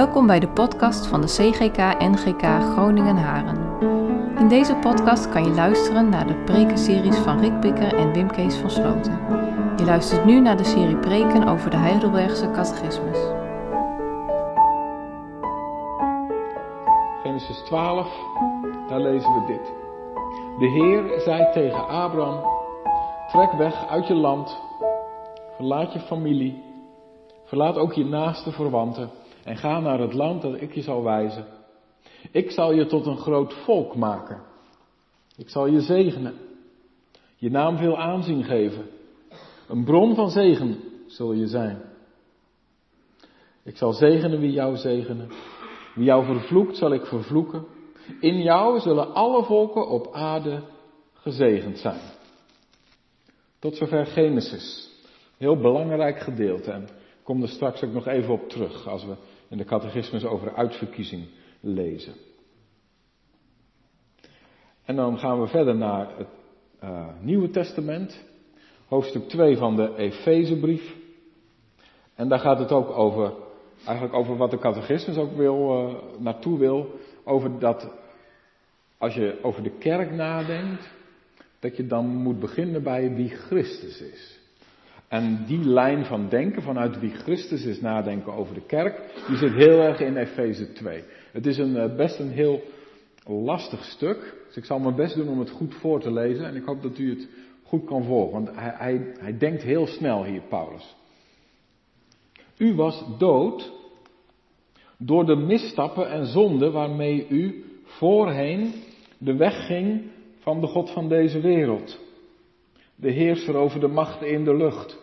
Welkom bij de podcast van de CGK NGK Groningen-Haren. In deze podcast kan je luisteren naar de prekenseries van Rik Bikker en Wim-Kees van Sloten. Je luistert nu naar de serie preken over de Heidelbergse Catechismus. Genesis 12, daar lezen we dit. De Heer zei tegen Abraham: trek weg uit je land, verlaat je familie, verlaat ook je naaste verwanten en ga naar het land dat ik je zal wijzen. Ik zal je tot een groot volk maken. Ik zal je zegenen. Je naam veel aanzien geven. Een bron van zegen zul je zijn. Ik zal zegenen wie jou zegenen. Wie jou vervloekt zal ik vervloeken. In jou zullen alle volken op aarde gezegend zijn. Tot zover Genesis. Heel belangrijk gedeelte. En ik kom er straks ook nog even op terug. Als we in de catechismus over uitverkiezing lezen. En dan gaan we verder naar het Nieuwe Testament. Hoofdstuk 2 van de Efezebrief. En daar gaat het ook over. Eigenlijk over wat de catechismus ook wil, naartoe wil. Over dat als je over de kerk nadenkt. Dat je dan moet beginnen bij wie Christus is. En die lijn van denken, vanuit wie Christus is nadenken over de kerk, die zit heel erg in Efese 2. Het is best een heel lastig stuk, dus ik zal mijn best doen om het goed voor te lezen. En ik hoop dat u het goed kan volgen, want hij denkt heel snel hier, Paulus. U was dood door de misstappen en zonden waarmee u voorheen de weg ging van de God van deze wereld. De heerser over de machten in de lucht.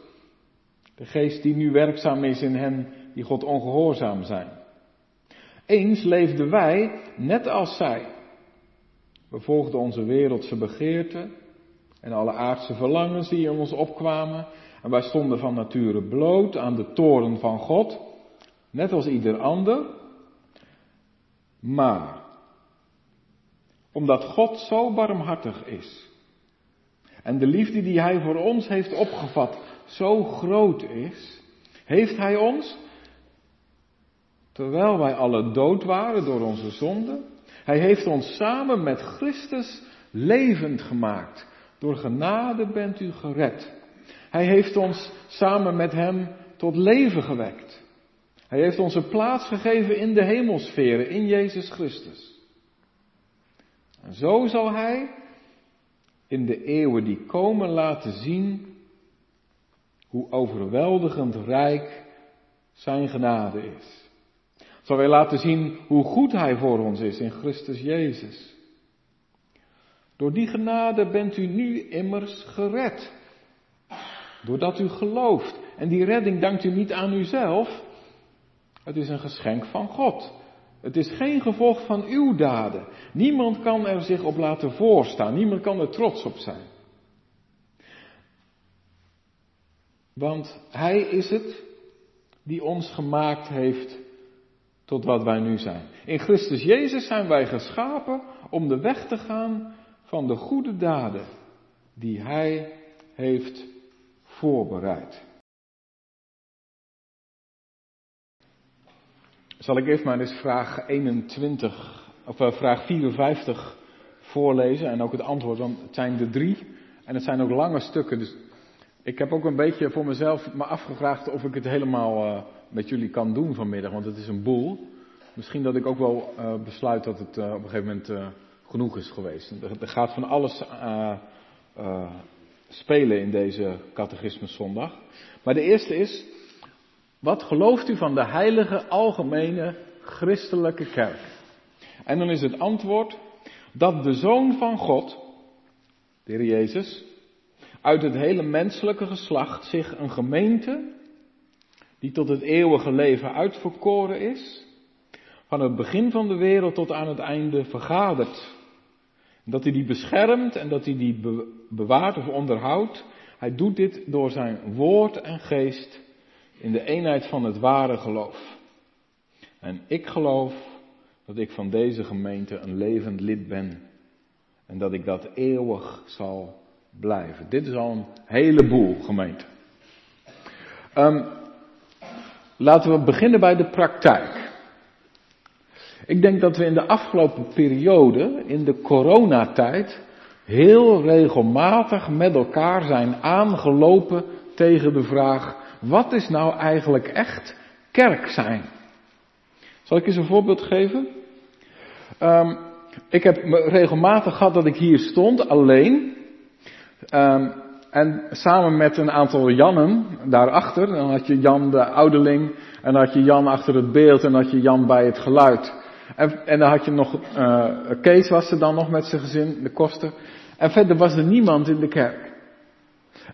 De geest die nu werkzaam is in hen die God ongehoorzaam zijn. Eens leefden wij net als zij. We volgden onze wereldse begeerten en alle aardse verlangens die in ons opkwamen. En wij stonden van nature bloot aan de toorn van God, net als ieder ander. Maar, omdat God zo barmhartig is en de liefde die hij voor ons heeft opgevat zo groot is, heeft hij ons, terwijl wij alle dood waren door onze zonden, hij heeft ons samen met Christus levend gemaakt. Door genade bent u gered. Hij heeft ons samen met hem tot leven gewekt. Hij heeft onze plaats gegeven in de hemelsferen, in Jezus Christus. En zo zal hij in de eeuwen die komen laten zien hoe overweldigend rijk zijn genade is. Zal hij laten zien hoe goed hij voor ons is in Christus Jezus. Door die genade bent u nu immers gered. Doordat u gelooft. En die redding dankt u niet aan uzelf. Het is een geschenk van God. Het is geen gevolg van uw daden. Niemand kan er zich op laten voorstaan. Niemand kan er trots op zijn. Want hij is het die ons gemaakt heeft tot wat wij nu zijn. In Christus Jezus zijn wij geschapen om de weg te gaan van de goede daden die hij heeft voorbereid. Zal ik eerst maar eens vraag 21, of vraag 54 voorlezen en ook het antwoord, want het zijn er 3 en het zijn ook lange stukken. Dus ik heb ook een beetje voor mezelf me afgevraagd of ik het helemaal met jullie kan doen vanmiddag, want het is een boel. Misschien dat ik ook wel besluit dat het op een gegeven moment genoeg is geweest. Er gaat van alles spelen in deze catechismus zondag. Maar de eerste is: wat gelooft u van de heilige algemene christelijke kerk? En dan is het antwoord dat de Zoon van God, de Heer Jezus, uit het hele menselijke geslacht zich een gemeente, die tot het eeuwige leven uitverkoren is, van het begin van de wereld tot aan het einde vergadert. Dat hij die beschermt en dat hij die bewaart of onderhoudt. Hij doet dit door zijn woord en geest in de eenheid van het ware geloof. En ik geloof dat ik van deze gemeente een levend lid ben. En dat ik dat eeuwig zal blijven. Dit is al een heleboel, gemeente. Laten we beginnen bij de praktijk. Ik denk dat we in de afgelopen periode, in de coronatijd, heel regelmatig met elkaar zijn aangelopen tegen de vraag, wat is nou eigenlijk echt kerk zijn? Zal ik eens een voorbeeld geven? Ik heb regelmatig gehad dat ik hier stond, alleen. En samen met een aantal Jannen daarachter, dan had je Jan de ouderling, en dan had je Jan achter het beeld, en dan had je Jan bij het geluid. En dan had je nog, Kees was er dan nog met zijn gezin, de koster. En verder was er niemand in de kerk.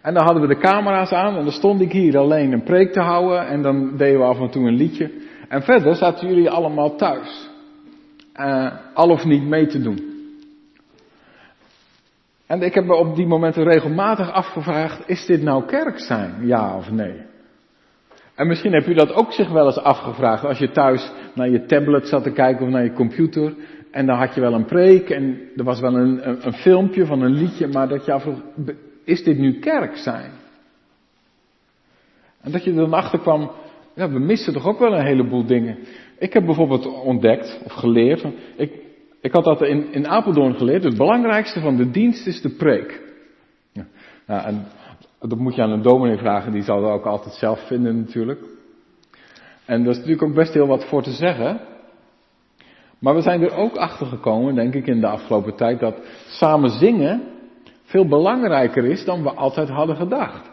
En dan hadden we de camera's aan en dan stond ik hier alleen een preek te houden en dan deden we af en toe een liedje. En verder zaten jullie allemaal thuis. Al of niet mee te doen. En ik heb me op die momenten regelmatig afgevraagd, is dit nou kerk zijn, ja of nee? En misschien heb je dat ook zich wel eens afgevraagd, als je thuis naar je tablet zat te kijken of naar je computer. En dan had je wel een preek en er was wel een filmpje van een liedje, maar dat je afvroeg, is dit nu kerk zijn? En dat je er dan achter kwam, ja, we missen toch ook wel een heleboel dingen. Ik heb bijvoorbeeld ontdekt, of geleerd, ik had dat in Apeldoorn geleerd, het belangrijkste van de dienst is de preek. Ja, nou, en dat moet je aan een dominee vragen, die zal dat ook altijd zelf vinden natuurlijk. En daar is natuurlijk ook best heel wat voor te zeggen. Maar we zijn er ook achter gekomen, denk ik, in de afgelopen tijd, dat samen zingen veel belangrijker is dan we altijd hadden gedacht.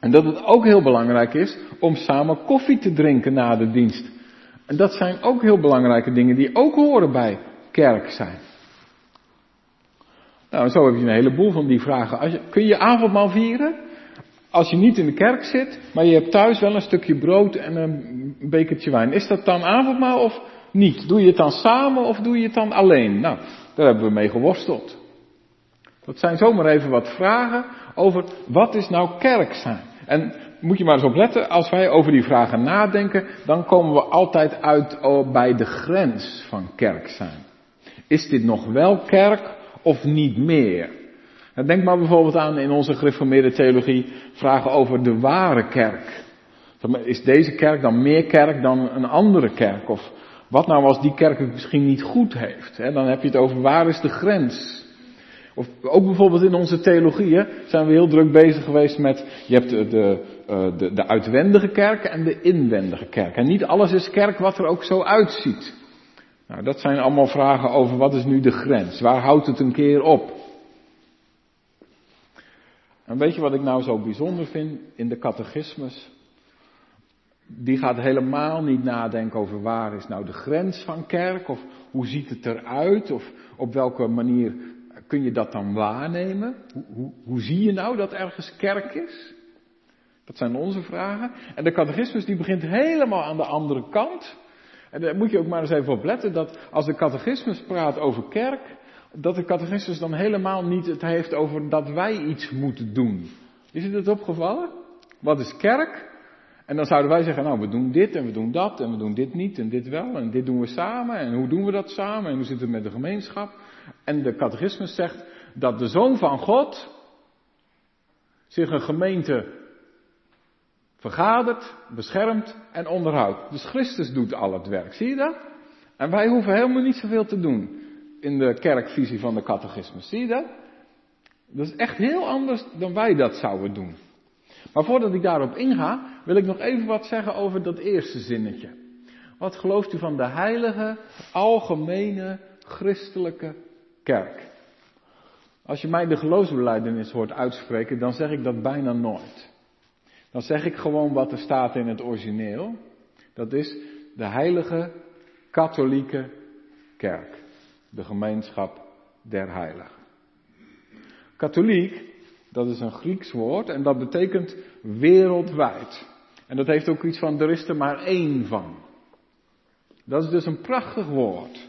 En dat het ook heel belangrijk is om samen koffie te drinken na de dienst. En dat zijn ook heel belangrijke dingen die ook horen bij kerk zijn. Nou, zo heb je een heleboel van die vragen. Kun je avondmaal vieren? Als je niet in de kerk zit, maar je hebt thuis wel een stukje brood en een bekertje wijn. Is dat dan avondmaal of niet? Doe je het dan samen of doe je het dan alleen? Nou, daar hebben we mee geworsteld. Dat zijn zomaar even wat vragen over wat is nou kerk zijn. En moet je maar eens opletten, als wij over die vragen nadenken, dan komen we altijd uit bij de grens van kerk zijn. Is dit nog wel kerk of niet meer? Denk maar bijvoorbeeld aan in onze gereformeerde theologie vragen over de ware kerk. Is deze kerk dan meer kerk dan een andere kerk? Of wat nou als die kerk het misschien niet goed heeft? Dan heb je het over waar is de grens? Of ook bijvoorbeeld in onze theologieën zijn we heel druk bezig geweest met, je hebt de uitwendige kerk en de inwendige kerk. En niet alles is kerk wat er ook zo uitziet. Nou, dat zijn allemaal vragen over wat is nu de grens? Waar houdt het een keer op? En weet je wat ik nou zo bijzonder vind in de catechismus? Die gaat helemaal niet nadenken over waar is nou de grens van kerk? Of hoe ziet het eruit? Of op welke manier kun je dat dan waarnemen? Hoe zie je nou dat ergens kerk is? Dat zijn onze vragen. En de catechismus die begint helemaal aan de andere kant. En daar moet je ook maar eens even op letten dat als de catechismus praat over kerk, dat de catechismus dan helemaal niet het heeft over dat wij iets moeten doen. Is je dat opgevallen? Wat is kerk? En dan zouden wij zeggen, nou we doen dit en we doen dat en we doen dit niet en dit wel en dit doen we samen en hoe doen we dat samen en hoe zit het met de gemeenschap? En de catechismus zegt dat de Zoon van God zich een gemeente vergadert, beschermt en onderhoudt. Dus Christus doet al het werk, zie je dat? En wij hoeven helemaal niet zoveel te doen in de kerkvisie van de catechismus, zie je dat? Dat is echt heel anders dan wij dat zouden doen. Maar voordat ik daarop inga, wil ik nog even wat zeggen over dat eerste zinnetje. Wat gelooft u van de heilige, algemene, christelijke kerk? Als je mij de geloofsbelijdenis hoort uitspreken, dan zeg ik dat bijna nooit. Dan zeg ik gewoon wat er staat in het origineel. Dat is de heilige, katholieke kerk. De gemeenschap der heiligen. Katholiek, dat is een Grieks woord en dat betekent wereldwijd. En dat heeft ook iets van, er is er maar één van. Dat is dus een prachtig woord.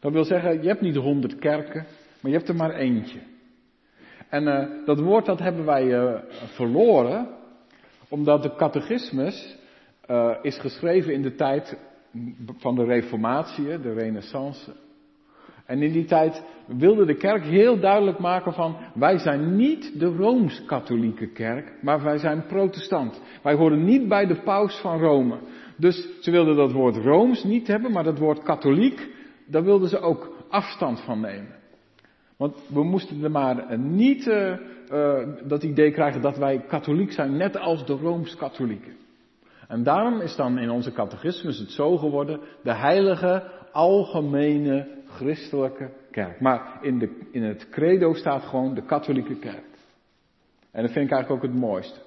Dat wil zeggen, je hebt niet 100 kerken, maar je hebt er maar eentje. En dat woord dat hebben wij verloren, omdat de catechismus is geschreven in de tijd van de Reformatie, de Renaissance. En in die tijd wilde de kerk heel duidelijk maken van, wij zijn niet de Rooms-katholieke kerk, maar wij zijn protestant. Wij horen niet bij de paus van Rome. Dus ze wilden dat woord Rooms niet hebben, maar dat woord katholiek, daar wilden ze ook afstand van nemen. Want we moesten er maar niet dat idee krijgen dat wij katholiek zijn, net als de Rooms-katholieken. En daarom is dan in onze catechismus het zo geworden, de heilige, algemene, christelijke kerk. Maar in het credo staat gewoon de katholieke kerk. En dat vind ik eigenlijk ook het mooiste.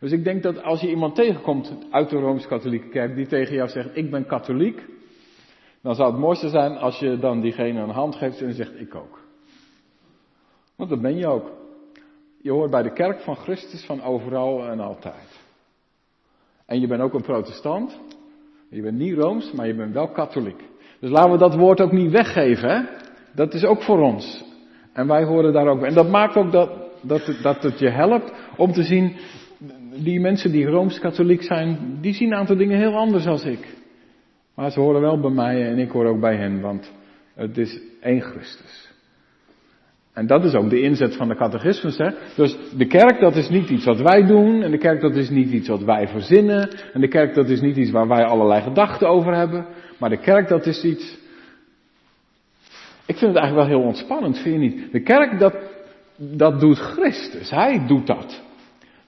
Dus ik denk dat als je iemand tegenkomt uit de Rooms-katholieke kerk die tegen jou zegt, ik ben katholiek, dan zou het mooiste zijn als je dan diegene een hand geeft en zegt, ik ook. Want dat ben je ook. Je hoort bij de kerk van Christus van overal en altijd. En je bent ook een protestant. Je bent niet Rooms, maar je bent wel katholiek. Dus laten we dat woord ook niet weggeven, hè? Dat is ook voor ons. En wij horen daar ook bij. En dat maakt ook dat het je helpt om te zien, die mensen die Rooms-katholiek zijn, die zien een aantal dingen heel anders als ik. Maar ze horen wel bij mij en ik hoor ook bij hen, want het is één Christus. En dat is ook de inzet van de catechismus, hè. Dus de kerk, dat is niet iets wat wij doen. En de kerk, dat is niet iets wat wij verzinnen. En de kerk, dat is niet iets waar wij allerlei gedachten over hebben. Maar de kerk, dat is iets... Ik vind het eigenlijk wel heel ontspannend, vind je niet? De kerk, dat doet Christus. Hij doet dat.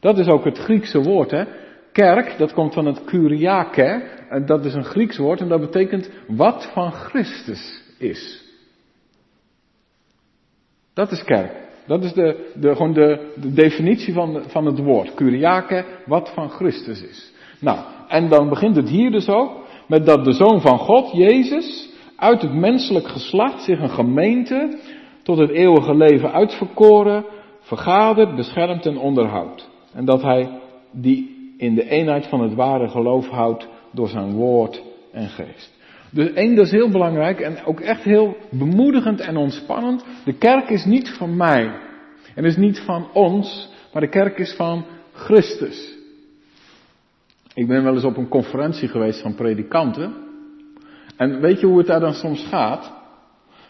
Dat is ook het Griekse woord, hè. Kerk, dat komt van het kuriake. En dat is een Grieks woord en dat betekent wat van Christus is. Dat is kerk. Dat is gewoon de definitie van het woord. Kuriake, wat van Christus is. Nou, en dan begint het hier dus ook met dat de Zoon van God, Jezus, uit het menselijk geslacht zich een gemeente tot het eeuwige leven uitverkoren, vergadert, beschermt en onderhoudt. En dat hij die in de eenheid van het ware geloof houdt door zijn woord en geest. Dus één, dat is heel belangrijk en ook echt heel bemoedigend en ontspannend. De kerk is niet van mij en is niet van ons, maar de kerk is van Christus. Ik ben wel eens op een conferentie geweest van predikanten. En weet je hoe het daar dan soms gaat?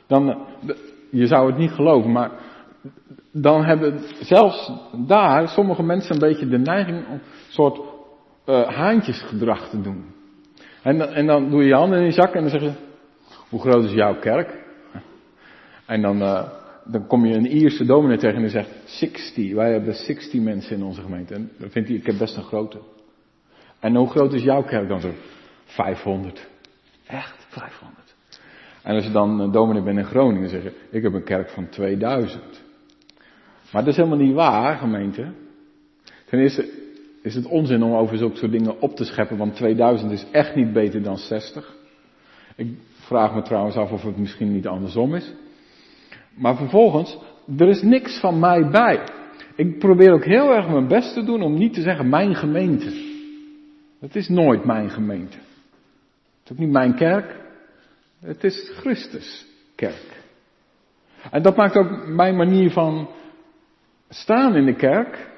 Dan, je zou het niet geloven, maar dan hebben zelfs daar sommige mensen een beetje de neiging om een soort haantjesgedrag te doen. En dan doe je je handen in je zak en dan zeg je, hoe groot is jouw kerk? En dan kom je een Ierse dominee tegen en die zegt, 60, wij hebben 60 mensen in onze gemeente. En dan vindt hij, ik heb best een grote. En hoe groot is jouw kerk dan? Zo, 500. Echt, 500. En als je dan dominee bent in Groningen, zeg je, ik heb een kerk van 2000. Maar dat is helemaal niet waar, gemeente. Ten eerste is het onzin om over zulke soort dingen op te scheppen, want 2000 is echt niet beter dan 60. Ik vraag me trouwens af of het misschien niet andersom is. Maar vervolgens, er is niks van mij bij. Ik probeer ook heel erg mijn best te doen om niet te zeggen mijn gemeente. Het is nooit mijn gemeente. Het is ook niet mijn kerk. Het is Christus kerk. En dat maakt ook mijn manier van staan in de kerk,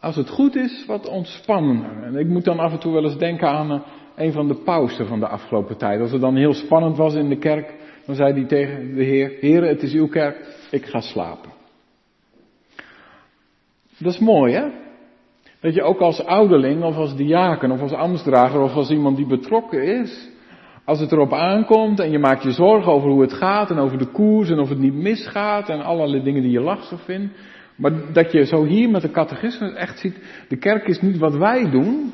als het goed is, wat ontspannender. En ik moet dan af en toe wel eens denken aan een van de pausen van de afgelopen tijd. Als het dan heel spannend was in de kerk, dan zei hij tegen de Heer, Heere, het is uw kerk, ik ga slapen. Dat is mooi, hè? Dat je ook als ouderling, of als diaken, of als ambtsdrager, of als iemand die betrokken is, als het erop aankomt en je maakt je zorgen over hoe het gaat en over de koers en of het niet misgaat en allerlei dingen die je lastig vindt. Maar dat je zo hier met de catechismus echt ziet, de kerk is niet wat wij doen,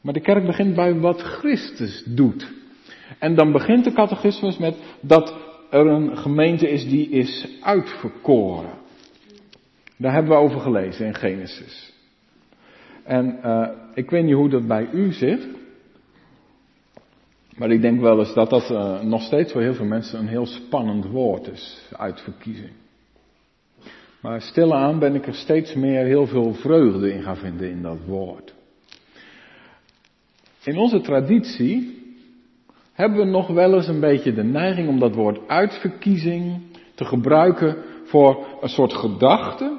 maar de kerk begint bij wat Christus doet. En dan begint de catechismus met dat er een gemeente is die is uitverkoren. Daar hebben we over gelezen in Genesis. En ik weet niet hoe dat bij u zit, maar ik denk wel eens dat dat nog steeds voor heel veel mensen een heel spannend woord is, uitverkiezing. Maar stilaan ben ik er steeds meer heel veel vreugde in gaan vinden in dat woord. In onze traditie hebben we nog wel eens een beetje de neiging om dat woord uitverkiezing te gebruiken voor een soort gedachte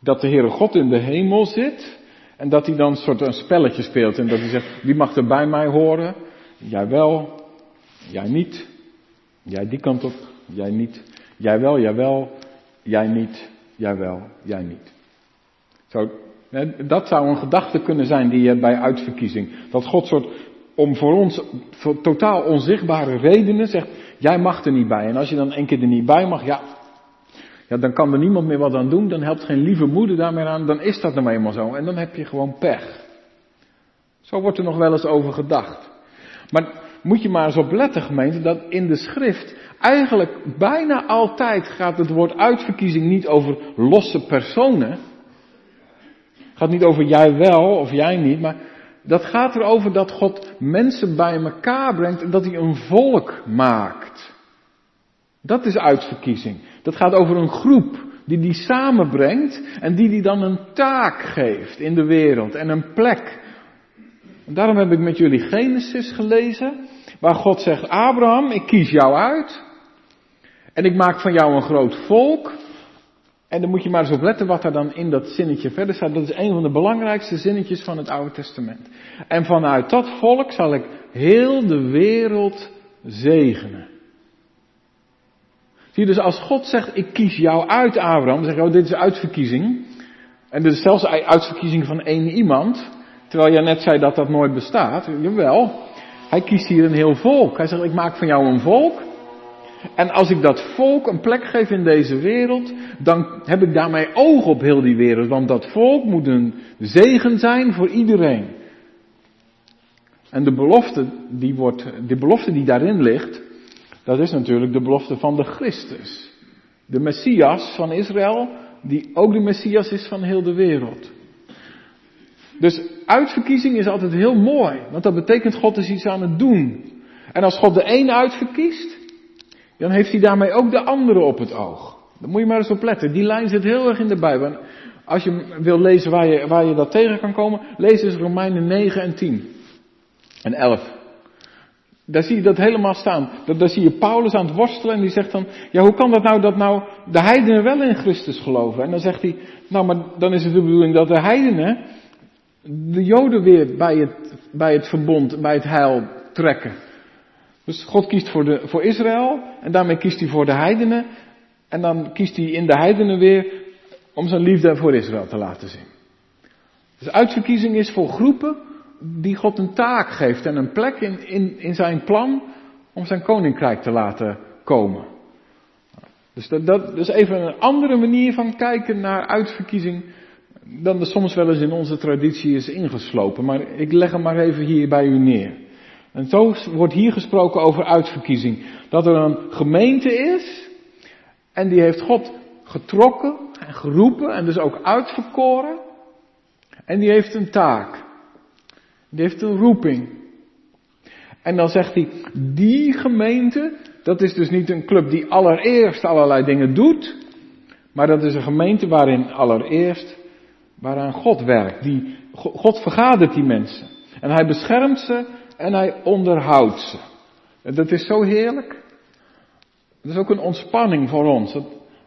dat de Heere God in de hemel zit en dat hij dan een soort spelletje speelt en dat hij zegt, wie mag er bij mij horen? Jij wel, jij niet. Jij die kant op, jij niet. Jij wel, jij wel. Jij niet, jij wel, jij niet. Zo, dat zou een gedachte kunnen zijn die je bij uitverkiezing. Dat God soort om voor ons voor totaal onzichtbare redenen zegt, jij mag er niet bij. En als je dan één keer er niet bij mag, ja, dan kan er niemand meer wat aan doen. Dan helpt geen lieve moeder daar meer aan. Dan is dat nou eenmaal zo. En dan heb je gewoon pech. Zo wordt er nog wel eens over gedacht. Maar moet je maar eens opletten, gemeente, dat in de schrift eigenlijk bijna altijd gaat het woord uitverkiezing niet over losse personen. Gaat niet over jij wel of jij niet, maar dat gaat erover dat God mensen bij elkaar brengt en dat hij een volk maakt. Dat is uitverkiezing. Dat gaat over een groep die die samenbrengt en die dan een taak geeft in de wereld en een plek. En daarom heb ik met jullie Genesis gelezen, waar God zegt, Abraham, ik kies jou uit en ik maak van jou een groot volk. En dan moet je maar eens op letten wat er dan in dat zinnetje verder staat. Dat is een van de belangrijkste zinnetjes van het Oude Testament. En vanuit dat volk zal ik heel de wereld zegenen. Zie je, dus als God zegt, ik kies jou uit, Abraham, dan zeg je, oh, dit is uitverkiezing. En dit is zelfs uitverkiezing van één iemand. Terwijl jij net zei dat dat nooit bestaat. Jawel, hij kiest hier een heel volk. Hij zegt, ik maak van jou een volk. En als ik dat volk een plek geef in deze wereld, dan heb ik daarmee oog op heel die wereld. Want dat volk moet een zegen zijn voor iedereen. En de belofte die daarin ligt, dat is natuurlijk de belofte van de Christus. De Messias van Israël, die ook de Messias is van heel de wereld. Dus uitverkiezing is altijd heel mooi, want dat betekent God is iets aan het doen. En als God de een uitverkiest, dan heeft hij daarmee ook de andere op het oog. Daar moet je maar eens op letten. Die lijn zit heel erg in de Bijbel. En als je wil lezen waar je dat tegen kan komen, lees eens Romeinen 9 en 10 en 11. Daar zie je dat helemaal staan. Daar zie je Paulus aan het worstelen en die zegt dan, ja, hoe kan dat nou de heidenen wel in Christus geloven? En dan zegt hij, nou, maar dan is het de bedoeling dat de heidenen de Joden weer bij het verbond, bij het heil trekken. Dus God kiest voor Israël en daarmee kiest hij voor de heidenen. En dan kiest hij in de heidenen weer om zijn liefde voor Israël te laten zien. Dus uitverkiezing is voor groepen die God een taak geeft en een plek in zijn plan om zijn koninkrijk te laten komen. Dus dat is even een andere manier van kijken naar uitverkiezing dan er soms wel eens in onze traditie is ingeslopen. Maar ik leg hem maar even hier bij u neer. En zo wordt hier gesproken over uitverkiezing. Dat er een gemeente is en die heeft God getrokken en geroepen en dus ook uitverkoren. En die heeft een taak. Die heeft een roeping. En dan zegt hij, die gemeente, dat is dus niet een club die allereerst allerlei dingen doet. Maar dat is een gemeente waarin allereerst, waaraan God werkt. God vergadert die mensen. En hij beschermt ze en hij onderhoudt ze. En dat is zo heerlijk. Dat is ook een ontspanning voor ons.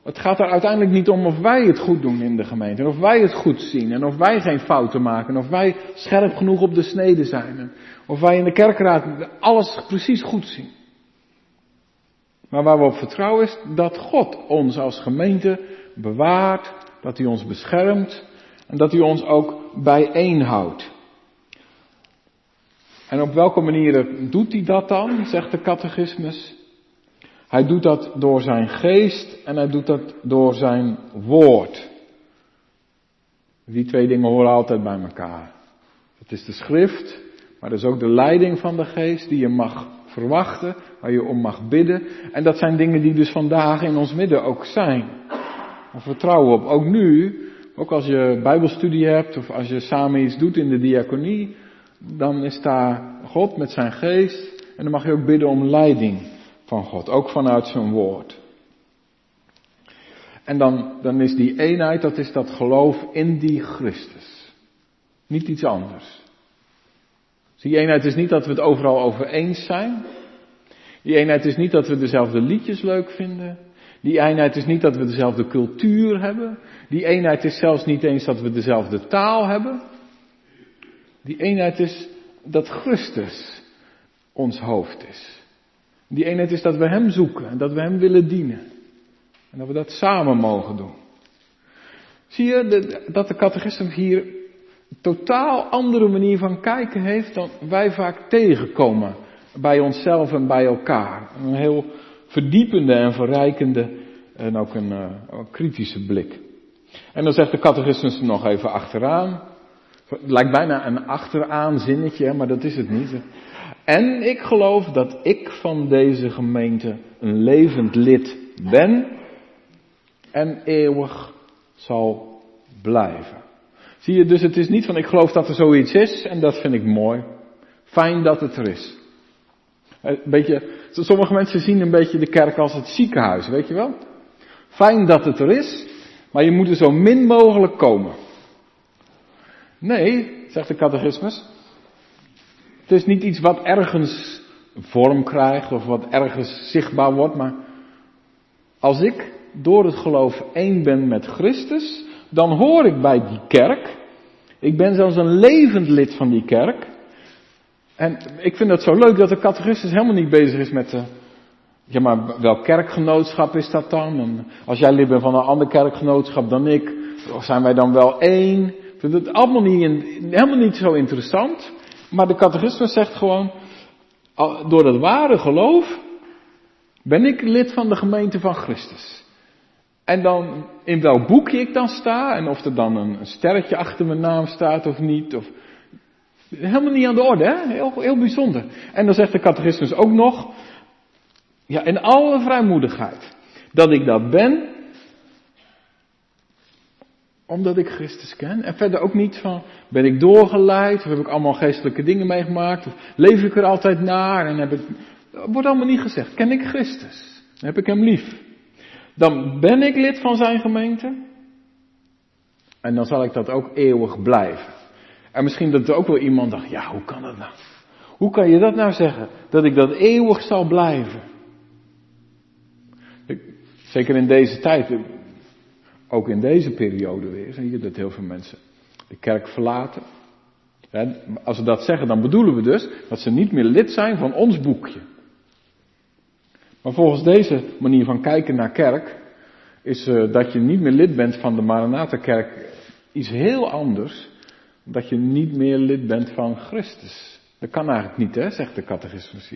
Het gaat er uiteindelijk niet om of wij het goed doen in de gemeente. En of wij het goed zien. En of wij geen fouten maken. En of wij scherp genoeg op de snede zijn. En of wij in de kerkraad alles precies goed zien. Maar waar we op vertrouwen is dat God ons als gemeente bewaart. Dat hij ons beschermt. En dat hij ons ook bijeenhoudt. En op welke manier doet hij dat dan, zegt de catechismus? Hij doet dat door zijn geest en hij doet dat door zijn woord. Die twee dingen horen altijd bij elkaar. Dat is de schrift, maar dat is ook de leiding van de geest die je mag verwachten, waar je om mag bidden. En dat zijn dingen die dus vandaag in ons midden ook zijn. Daar vertrouwen op, ook nu. Ook als je bijbelstudie hebt of als je samen iets doet in de diaconie, dan is daar God met zijn geest en dan mag je ook bidden om leiding van God, ook vanuit zijn woord. En dan is die eenheid, dat is dat geloof in die Christus. Niet iets anders. Dus die eenheid is niet dat we het overal over eens zijn. Die eenheid is niet dat we dezelfde liedjes leuk vinden. Die eenheid is niet dat we dezelfde cultuur hebben. Die eenheid is zelfs niet eens dat we dezelfde taal hebben. Die eenheid is dat Christus ons hoofd is. Die eenheid is dat we Hem zoeken en dat we Hem willen dienen. En dat we dat samen mogen doen. Zie je dat de catechisten hier een totaal andere manier van kijken heeft dan wij vaak tegenkomen bij onszelf en bij elkaar. Een heel verdiepende en verrijkende en ook een kritische blik. En dan zegt de catechismus nog even achteraan. Het lijkt bijna een achteraan zinnetje, maar dat is het niet. En ik geloof dat ik van deze gemeente een levend lid ben en eeuwig zal blijven. Zie je, dus het is niet van ik geloof dat er zoiets is en dat vind ik mooi. Fijn dat het er is. Sommige mensen zien een beetje de kerk als het ziekenhuis, weet je wel. Fijn dat het er is, maar je moet er zo min mogelijk komen. Nee, zegt de catechismus. Het is niet iets wat ergens vorm krijgt of wat ergens zichtbaar wordt, maar als ik door het geloof één ben met Christus, dan hoor ik bij die kerk. Ik ben zelfs een levend lid van die kerk. En ik vind dat zo leuk dat de catechismus helemaal niet bezig is met ja, maar welk kerkgenootschap is dat dan? En als jij lid bent van een ander kerkgenootschap dan ik, zijn wij dan wel één? Ik vind het allemaal helemaal niet zo interessant. Maar de catechismus zegt gewoon, door het ware geloof ben ik lid van de gemeente van Christus. En dan in welk boekje ik dan sta en of er dan een sterretje achter mijn naam staat of niet. Of, helemaal niet aan de orde, hè? Heel bijzonder. En dan zegt de catechismus ook nog, ja, in alle vrijmoedigheid, dat ik dat ben, omdat ik Christus ken. En verder ook niet van, ben ik doorgeleid, of heb ik allemaal geestelijke dingen meegemaakt, of leef ik er altijd naar, en dat wordt allemaal niet gezegd. Ken ik Christus? Dan heb ik Hem lief. Dan ben ik lid van Zijn gemeente, en dan zal ik dat ook eeuwig blijven. En misschien dat er ook wel iemand dacht, ja, hoe kan dat nou? Hoe kan je dat nou zeggen? Dat ik dat eeuwig zal blijven. Zeker in deze tijd, ook in deze periode weer, zie je dat heel veel mensen de kerk verlaten. Ja, als ze dat zeggen, dan bedoelen we dus dat ze niet meer lid zijn van ons boekje. Maar volgens deze manier van kijken naar kerk, is dat je niet meer lid bent van de Maranatha-kerk iets heel anders. Dat je niet meer lid bent van Christus. Dat kan eigenlijk niet, hè, zegt de catechismus.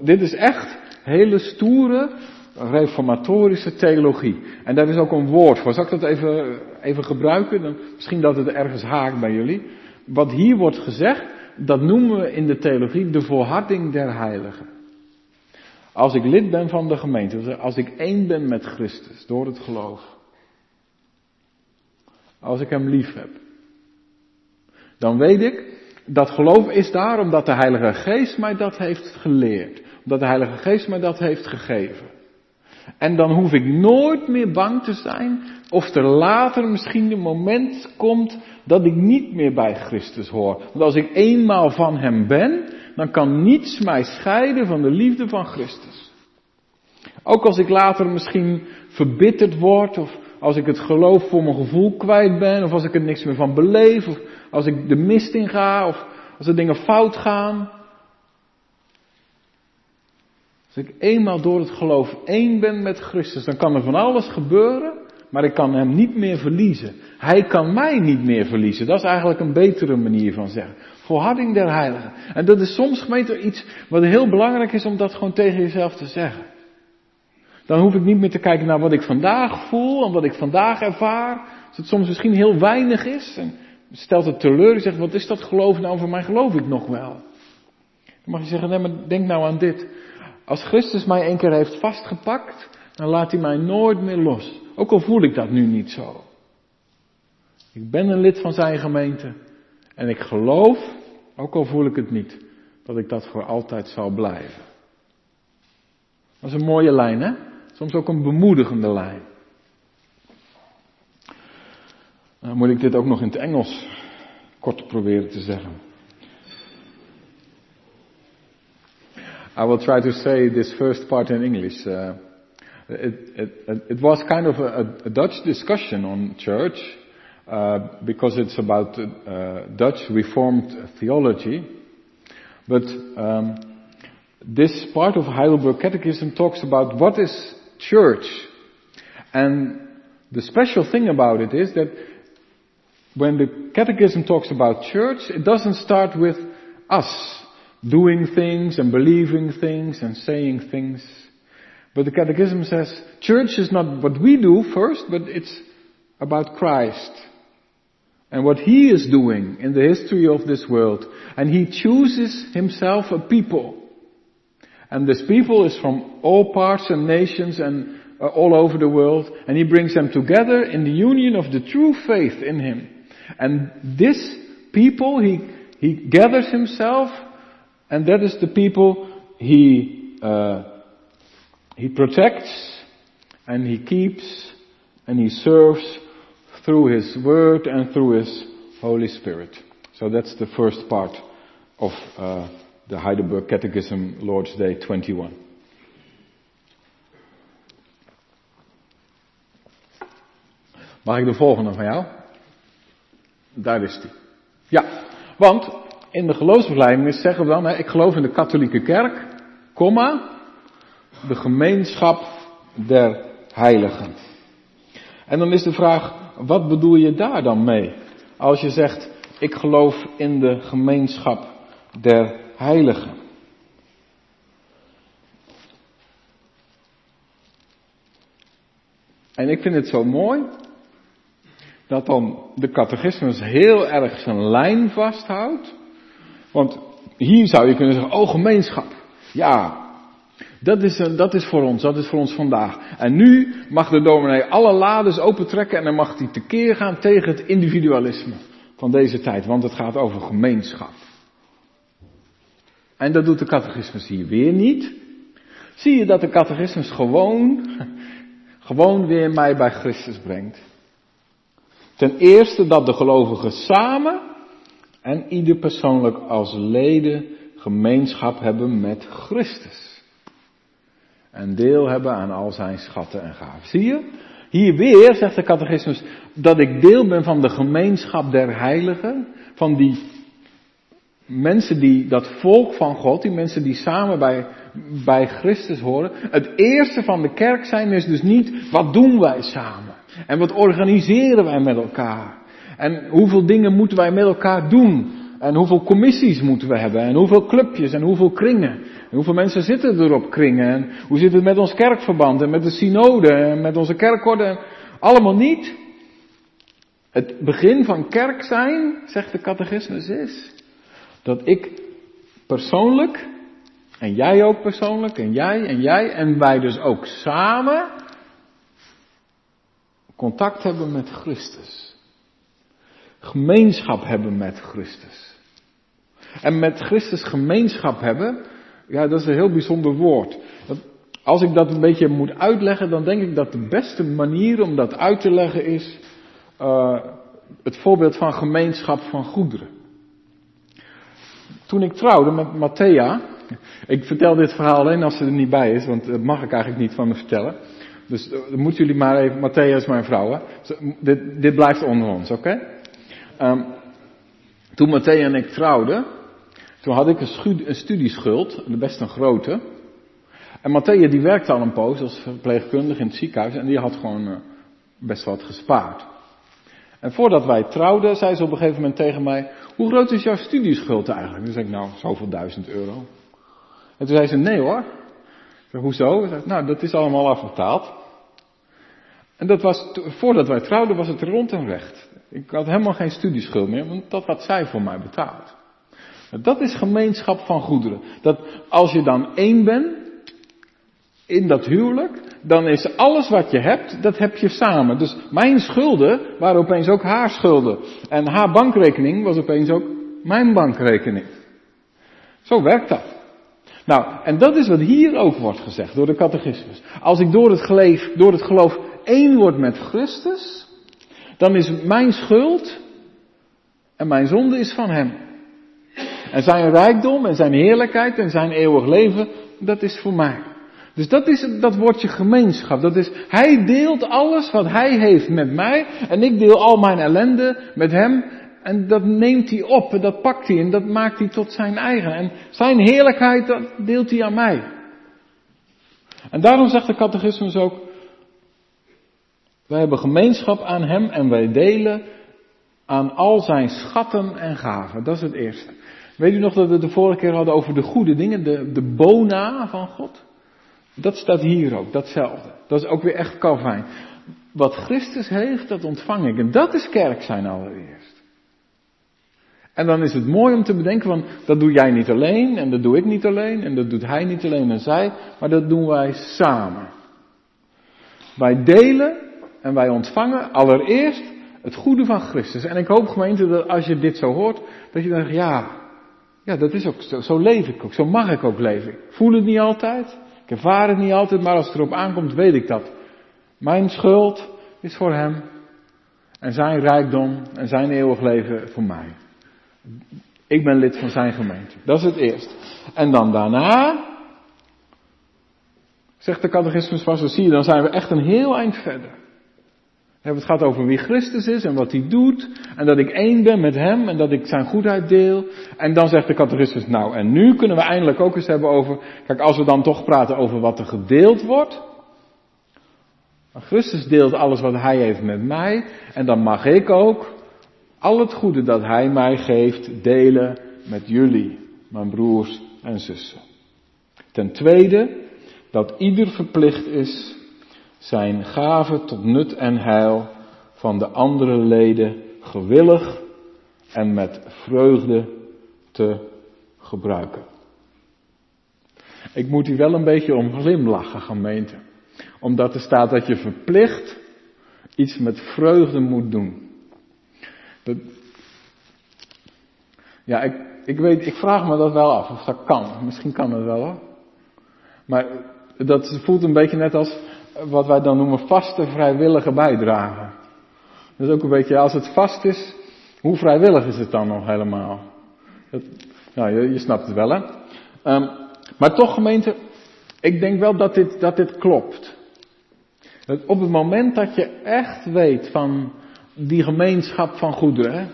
Dit is echt hele stoere reformatorische theologie. En daar is ook een woord voor. Zal ik dat even gebruiken? Misschien dat het ergens haakt bij jullie. Wat hier wordt gezegd, dat noemen we in de theologie de volharding der heiligen. Als ik lid ben van de gemeente, als ik één ben met Christus door het geloof. Als ik Hem lief heb. Dan weet ik, dat geloof is daar omdat de Heilige Geest mij dat heeft geleerd. Omdat de Heilige Geest mij dat heeft gegeven. En dan hoef ik nooit meer bang te zijn of er later misschien een moment komt dat ik niet meer bij Christus hoor. Want als ik eenmaal van Hem ben, dan kan niets mij scheiden van de liefde van Christus. Ook als ik later misschien verbitterd word of als ik het geloof voor mijn gevoel kwijt ben, of als ik er niks meer van beleef, of als ik de mist in ga, of als er dingen fout gaan. Als ik eenmaal door het geloof één ben met Christus, dan kan er van alles gebeuren, maar ik kan Hem niet meer verliezen. Hij kan mij niet meer verliezen. Dat is eigenlijk een betere manier van zeggen. Volharding der heiligen. En dat is soms, gemeente, iets wat heel belangrijk is om dat gewoon tegen jezelf te zeggen. Dan hoef ik niet meer te kijken naar wat ik vandaag voel en wat ik vandaag ervaar. Dat het soms misschien heel weinig is. En stelt het teleur en zegt, wat is dat geloof nou voor mij? Geloof ik nog wel? Dan mag je zeggen, nee, maar denk nou aan dit. Als Christus mij één keer heeft vastgepakt, dan laat Hij mij nooit meer los. Ook al voel ik dat nu niet zo. Ik ben een lid van Zijn gemeente. En ik geloof, ook al voel ik het niet, dat ik dat voor altijd zal blijven. Dat is een mooie lijn, hè? Soms ook een bemoedigende lijn. Nou, moet ik dit ook nog in het Engels kort proberen te zeggen. I will try to say this first part in English. It was kind of a Dutch discussion on church. Because it's about Dutch Reformed theology. But This part of Heidelberg Catechism talks about what is church. And the special thing about it is that when the Catechism talks about church, it doesn't start with us doing things and believing things and saying things. But the Catechism says church is not what we do first, but it's about Christ and what He is doing in the history of this world. And He chooses Himself a people. And this people is from all parts and nations and all over the world. And He brings them together in the union of the true faith in Him. And this people, He gathers Himself, and that is the people He protects and He keeps and He serves through His Word and through His Holy Spirit. So that's the first part of the Heidelberg Catechism, Lord's Day 21. Mag ik de volgende van jou? Daar is die. Ja, want in de geloofsbelijdenis zeggen we dan, ik geloof in de katholieke kerk, de gemeenschap der heiligen. En dan is de vraag, wat bedoel je daar dan mee? Als je zegt, ik geloof in de gemeenschap der heiligen. En ik vind het zo mooi dat dan de catechismus heel erg zijn lijn vasthoudt. Want hier zou je kunnen zeggen, oh gemeenschap, ja, dat is voor ons, dat is voor ons vandaag. En nu mag de dominee alle lades opentrekken en dan mag hij tekeer gaan tegen het individualisme van deze tijd. Want het gaat over gemeenschap. En dat doet de catechismus hier weer niet. Zie je dat de catechismus gewoon weer mij bij Christus brengt. Ten eerste dat de gelovigen samen en ieder persoonlijk als leden gemeenschap hebben met Christus. En deel hebben aan al zijn schatten en gaven. Zie je? Hier weer zegt de catechismus dat ik deel ben van de gemeenschap der heiligen. Van die mensen die, dat volk van God, die mensen die samen bij Christus horen. Het eerste van de kerk zijn is dus niet, wat doen wij samen? En wat organiseren wij met elkaar? En hoeveel dingen moeten wij met elkaar doen? En hoeveel commissies moeten we hebben? En hoeveel clubjes? En hoeveel kringen? En hoeveel mensen zitten er op kringen? En hoe zit het met ons kerkverband? En met de synode? En met onze kerkorde? Allemaal niet. Het begin van kerk zijn, zegt de catechismus, is dat ik persoonlijk, en jij ook persoonlijk, en jij, en wij dus ook samen contact hebben met Christus. Gemeenschap hebben met Christus. En met Christus gemeenschap hebben, ja, dat is een heel bijzonder woord. Als ik dat een beetje moet uitleggen, dan denk ik dat de beste manier om dat uit te leggen is het voorbeeld van gemeenschap van goederen. Toen ik trouwde met Matthea, ik vertel dit verhaal alleen als ze er niet bij is, want dat mag ik eigenlijk niet van me vertellen. Dus moeten jullie maar even, Matthea is mijn vrouw, hè? Dit blijft onder ons, oké? Toen Matthea en ik trouwden, toen had ik een studieschuld, best een grote. En Matthea die werkte al een poos als verpleegkundige in het ziekenhuis en die had gewoon best wat gespaard. En voordat wij trouwden, zei ze op een gegeven moment tegen mij, hoe groot is jouw studieschuld eigenlijk? Toen zei ik, nou, zoveel €1000. En toen zei ze, nee hoor. Ik zei, hoezo? Ze zei, nou, dat is allemaal afbetaald. En dat was, voordat wij trouwden, was het rond en recht. Ik had helemaal geen studieschuld meer, want dat had zij voor mij betaald. Dat is gemeenschap van goederen. Dat als je dan één bent, in dat huwelijk, dan is alles wat je hebt, dat heb je samen. Dus mijn schulden waren opeens ook haar schulden. En haar bankrekening was opeens ook mijn bankrekening. Zo werkt dat. Nou, en dat is wat hier ook wordt gezegd door de catechismus. Als ik door het geloof één word met Christus, dan is mijn schuld en mijn zonde is van Hem. En zijn rijkdom en zijn heerlijkheid en zijn eeuwig leven, dat is voor mij. Dus dat is dat woordje gemeenschap. Dat is, Hij deelt alles wat Hij heeft met mij en ik deel al mijn ellende met Hem En dat neemt hij op en dat pakt hij en dat maakt hij tot zijn eigen. En zijn heerlijkheid, dat deelt hij aan mij. En daarom zegt de catechismus ook, wij hebben gemeenschap aan hem en wij delen aan al zijn schatten en gaven. Dat is het eerste. Weet u nog dat we de vorige keer hadden over de goede dingen, de bona van God? Dat staat hier ook, datzelfde. Dat is ook weer echt Calvijn. Wat Christus heeft, dat ontvang ik. En dat is kerk zijn allereerst. En dan is het mooi om te bedenken, want dat doe jij niet alleen, en dat doe ik niet alleen, en dat doet hij niet alleen en zij, maar dat doen wij samen. Wij delen en wij ontvangen allereerst het goede van Christus. En ik hoop, gemeente, dat als je dit zo hoort, dat je dan zegt, ja, dat is ook zo, zo leef ik ook, zo mag ik ook leven. Ik voel het niet altijd, ik ervaar het niet altijd, maar als het erop aankomt, weet ik dat. Mijn schuld is voor hem en zijn rijkdom en zijn eeuwig leven voor mij. Ik ben lid van zijn gemeente. Dat is het eerst. En dan daarna, zegt de catechismus vast, zie je, dan zijn we echt een heel eind verder. Het gaat over wie Christus is en wat hij doet. En dat ik één ben met hem en dat ik zijn goedheid deel. En dan zegt de catechismus, nou en nu kunnen we eindelijk ook eens hebben over... Kijk, als we dan toch praten over wat er gedeeld wordt... Christus deelt alles wat hij heeft met mij. En dan mag ik ook al het goede dat hij mij geeft delen met jullie, mijn broers en zussen. Ten tweede, dat ieder verplicht is zijn gave tot nut en heil van de andere leden gewillig en met vreugde te gebruiken. Ik moet hier wel een beetje om glimlachen, gemeente. Omdat er staat dat je verplicht iets met vreugde moet doen. Dat, ja, ik vraag me dat wel af of dat kan. Misschien kan het wel hoor. Maar dat voelt een beetje net als wat wij dan noemen vaste vrijwillige bijdrage. Dat is ook een beetje, als het vast is, hoe vrijwillig is het dan nog helemaal? Dat, nou, je snapt het wel hè. Maar toch gemeente, ik denk wel dat dit klopt. Dat op het moment dat je echt weet van die gemeenschap van goederen, hè?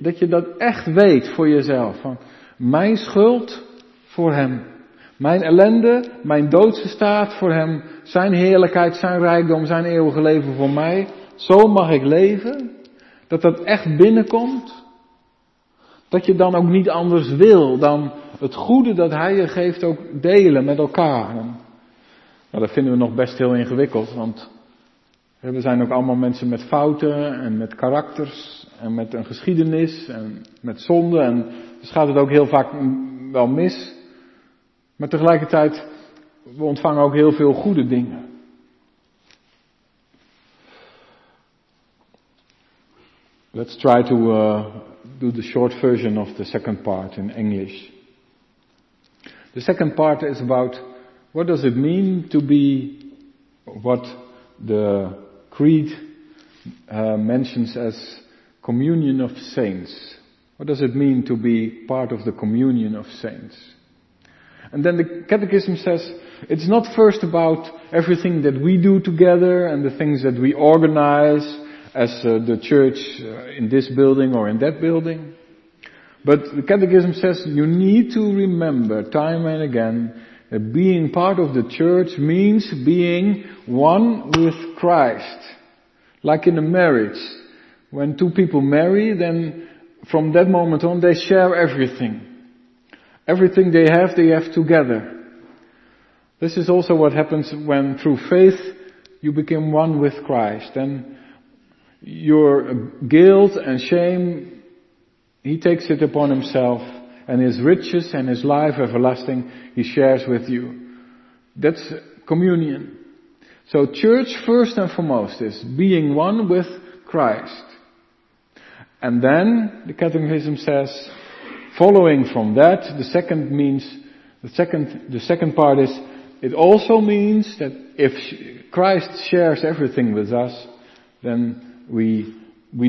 Dat je dat echt weet voor jezelf. Van mijn schuld voor hem. Mijn ellende, mijn doodse staat voor hem. Zijn heerlijkheid, zijn rijkdom, zijn eeuwige leven voor mij. Zo mag ik leven. Dat echt binnenkomt. Dat je dan ook niet anders wil dan het goede dat hij je geeft ook delen met elkaar. Nou, dat vinden we nog best heel ingewikkeld, want... We zijn ook allemaal mensen met fouten en met karakters en met een geschiedenis en met zonde. En dus gaat het ook heel vaak wel mis. Maar tegelijkertijd, we ontvangen ook heel veel goede dingen. Let's try to do the short version of the second part in English. The second part is about what does it mean to be what the Creed mentions as communion of saints. What does it mean to be part of the communion of saints? And then the Catechism says, it's not first about everything that we do together and the things that we organize as the church in this building or in that building. But the Catechism says you need to remember time and again that being part of the church means being one with Christ. Like in a marriage. When two people marry, then from that moment on they share everything. Everything they have together. This is also what happens when through faith you become one with Christ. And your guilt and shame, he takes it upon himself. And his riches and his life everlasting he shares with you. That's communion. So church first and foremost is being one with Christ. And then the Catechism says, following from that, the second part is, it also means that if Christ shares everything with us, then we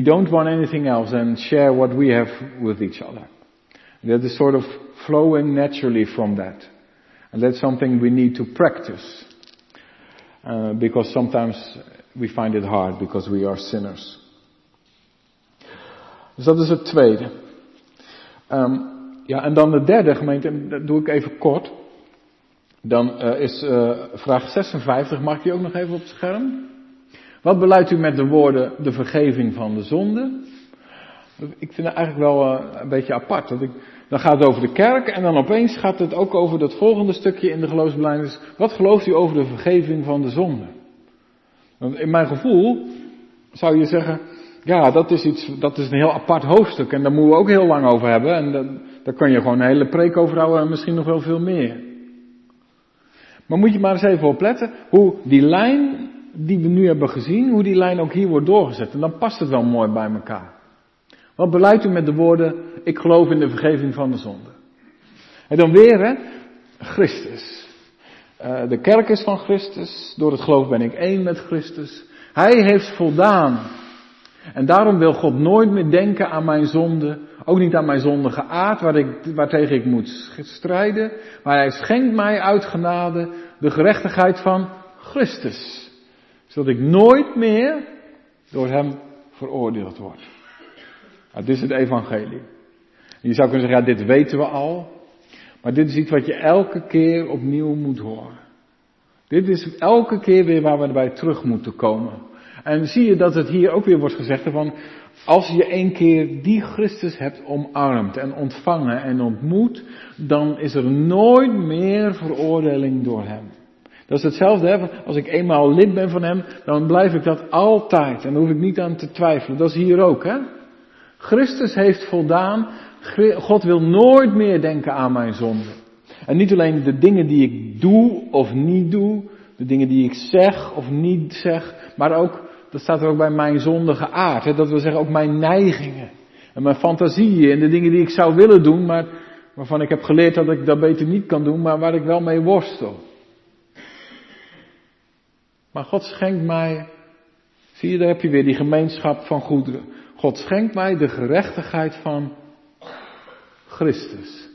don't want anything else and share what we have with each other. That is sort of flowing naturally from that. And that's something we need to practice. Because sometimes we find it hard because we are sinners. Dus dat is het tweede. En dan de derde gemeente, en dat doe ik even kort. Dan is vraag 56, mag ik die ook nog even op het scherm? Wat beleidt u met de woorden de vergeving van de zonde? Ik vind het eigenlijk wel een beetje apart. Dan gaat het over de kerk en dan opeens gaat het ook over dat volgende stukje in de geloofsbelijdenis. Wat gelooft u over de vergeving van de zonde? Want in mijn gevoel zou je zeggen, ja, dat is een heel apart hoofdstuk en daar moeten we ook heel lang over hebben. En daar kan je gewoon een hele preek over houden en misschien nog wel veel meer. Maar moet je maar eens even opletten hoe die lijn die we nu hebben gezien, hoe die lijn ook hier wordt doorgezet. En dan past het wel mooi bij elkaar. Wat beleidt u met de woorden, ik geloof in de vergeving van de zonde. En dan weer, Christus. De kerk is van Christus, door het geloof ben ik één met Christus. Hij heeft voldaan. En daarom wil God nooit meer denken aan mijn zonde, ook niet aan mijn zondige aard, waartegen ik moet strijden. Maar hij schenkt mij uit genade de gerechtigheid van Christus. Zodat ik nooit meer door hem veroordeeld word. Nou, dit is het evangelie. En je zou kunnen zeggen, ja, dit weten we al. Maar dit is iets wat je elke keer opnieuw moet horen. Dit is elke keer weer waar we bij terug moeten komen. En zie je dat het hier ook weer wordt gezegd van, als je één keer die Christus hebt omarmd en ontvangen en ontmoet, dan is er nooit meer veroordeling door hem. Dat is hetzelfde, als ik eenmaal lid ben van hem, dan blijf ik dat altijd en daar hoef ik niet aan te twijfelen. Dat is hier ook, Christus heeft voldaan, God wil nooit meer denken aan mijn zonde. En niet alleen de dingen die ik doe of niet doe, de dingen die ik zeg of niet zeg, maar ook, dat staat er ook bij, mijn zondige aard. Dat wil zeggen ook mijn neigingen en mijn fantasieën en de dingen die ik zou willen doen, maar waarvan ik heb geleerd dat ik dat beter niet kan doen, maar waar ik wel mee worstel. Maar God schenkt mij, zie je, daar heb je weer die gemeenschap van goederen. God schenkt mij de gerechtigheid van Christus.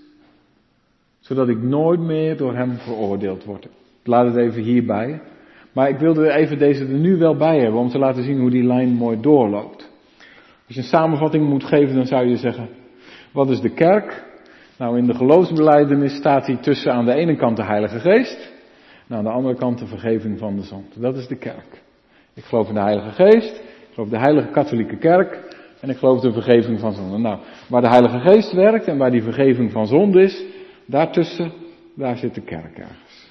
Zodat ik nooit meer door hem veroordeeld word. Ik laat het even hierbij. Maar ik wilde even deze er nu wel bij hebben, om te laten zien hoe die lijn mooi doorloopt. Als je een samenvatting moet geven, dan zou je zeggen, wat is de kerk? Nou, in de geloofsbelijdenis staat hij tussen aan de ene kant de Heilige Geest, en aan de andere kant de vergeving van de zonde. Dat is de kerk. Ik geloof in de Heilige Geest, ik geloof in de Heilige Katholieke Kerk, en ik geloof in de vergeving van zonde. Nou, waar de Heilige Geest werkt en waar die vergeving van zonde is, daartussen, daar zit de kerk ergens.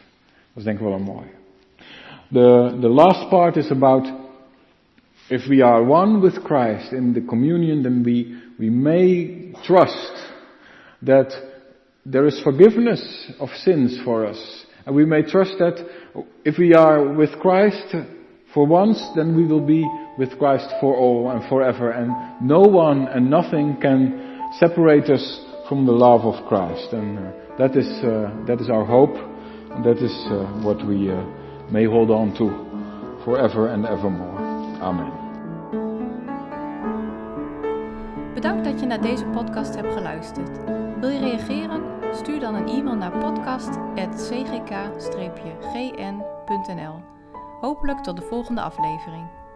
Dat is denk ik wel een mooie. The last part is about, if we are one with Christ in the communion, then we may trust that there is forgiveness of sins for us. And we may trust that if we are with Christ for once, then we will be with Christ for all and forever. And no one and nothing can separate us from the love of Christ. And that is our hope. And that is what we may hold on to forever and evermore. Amen. Bedankt dat je naar deze podcast hebt geluisterd. Wil je reageren? Stuur dan een e-mail naar podcast@cgk-gn.nl. Hopelijk tot de volgende aflevering.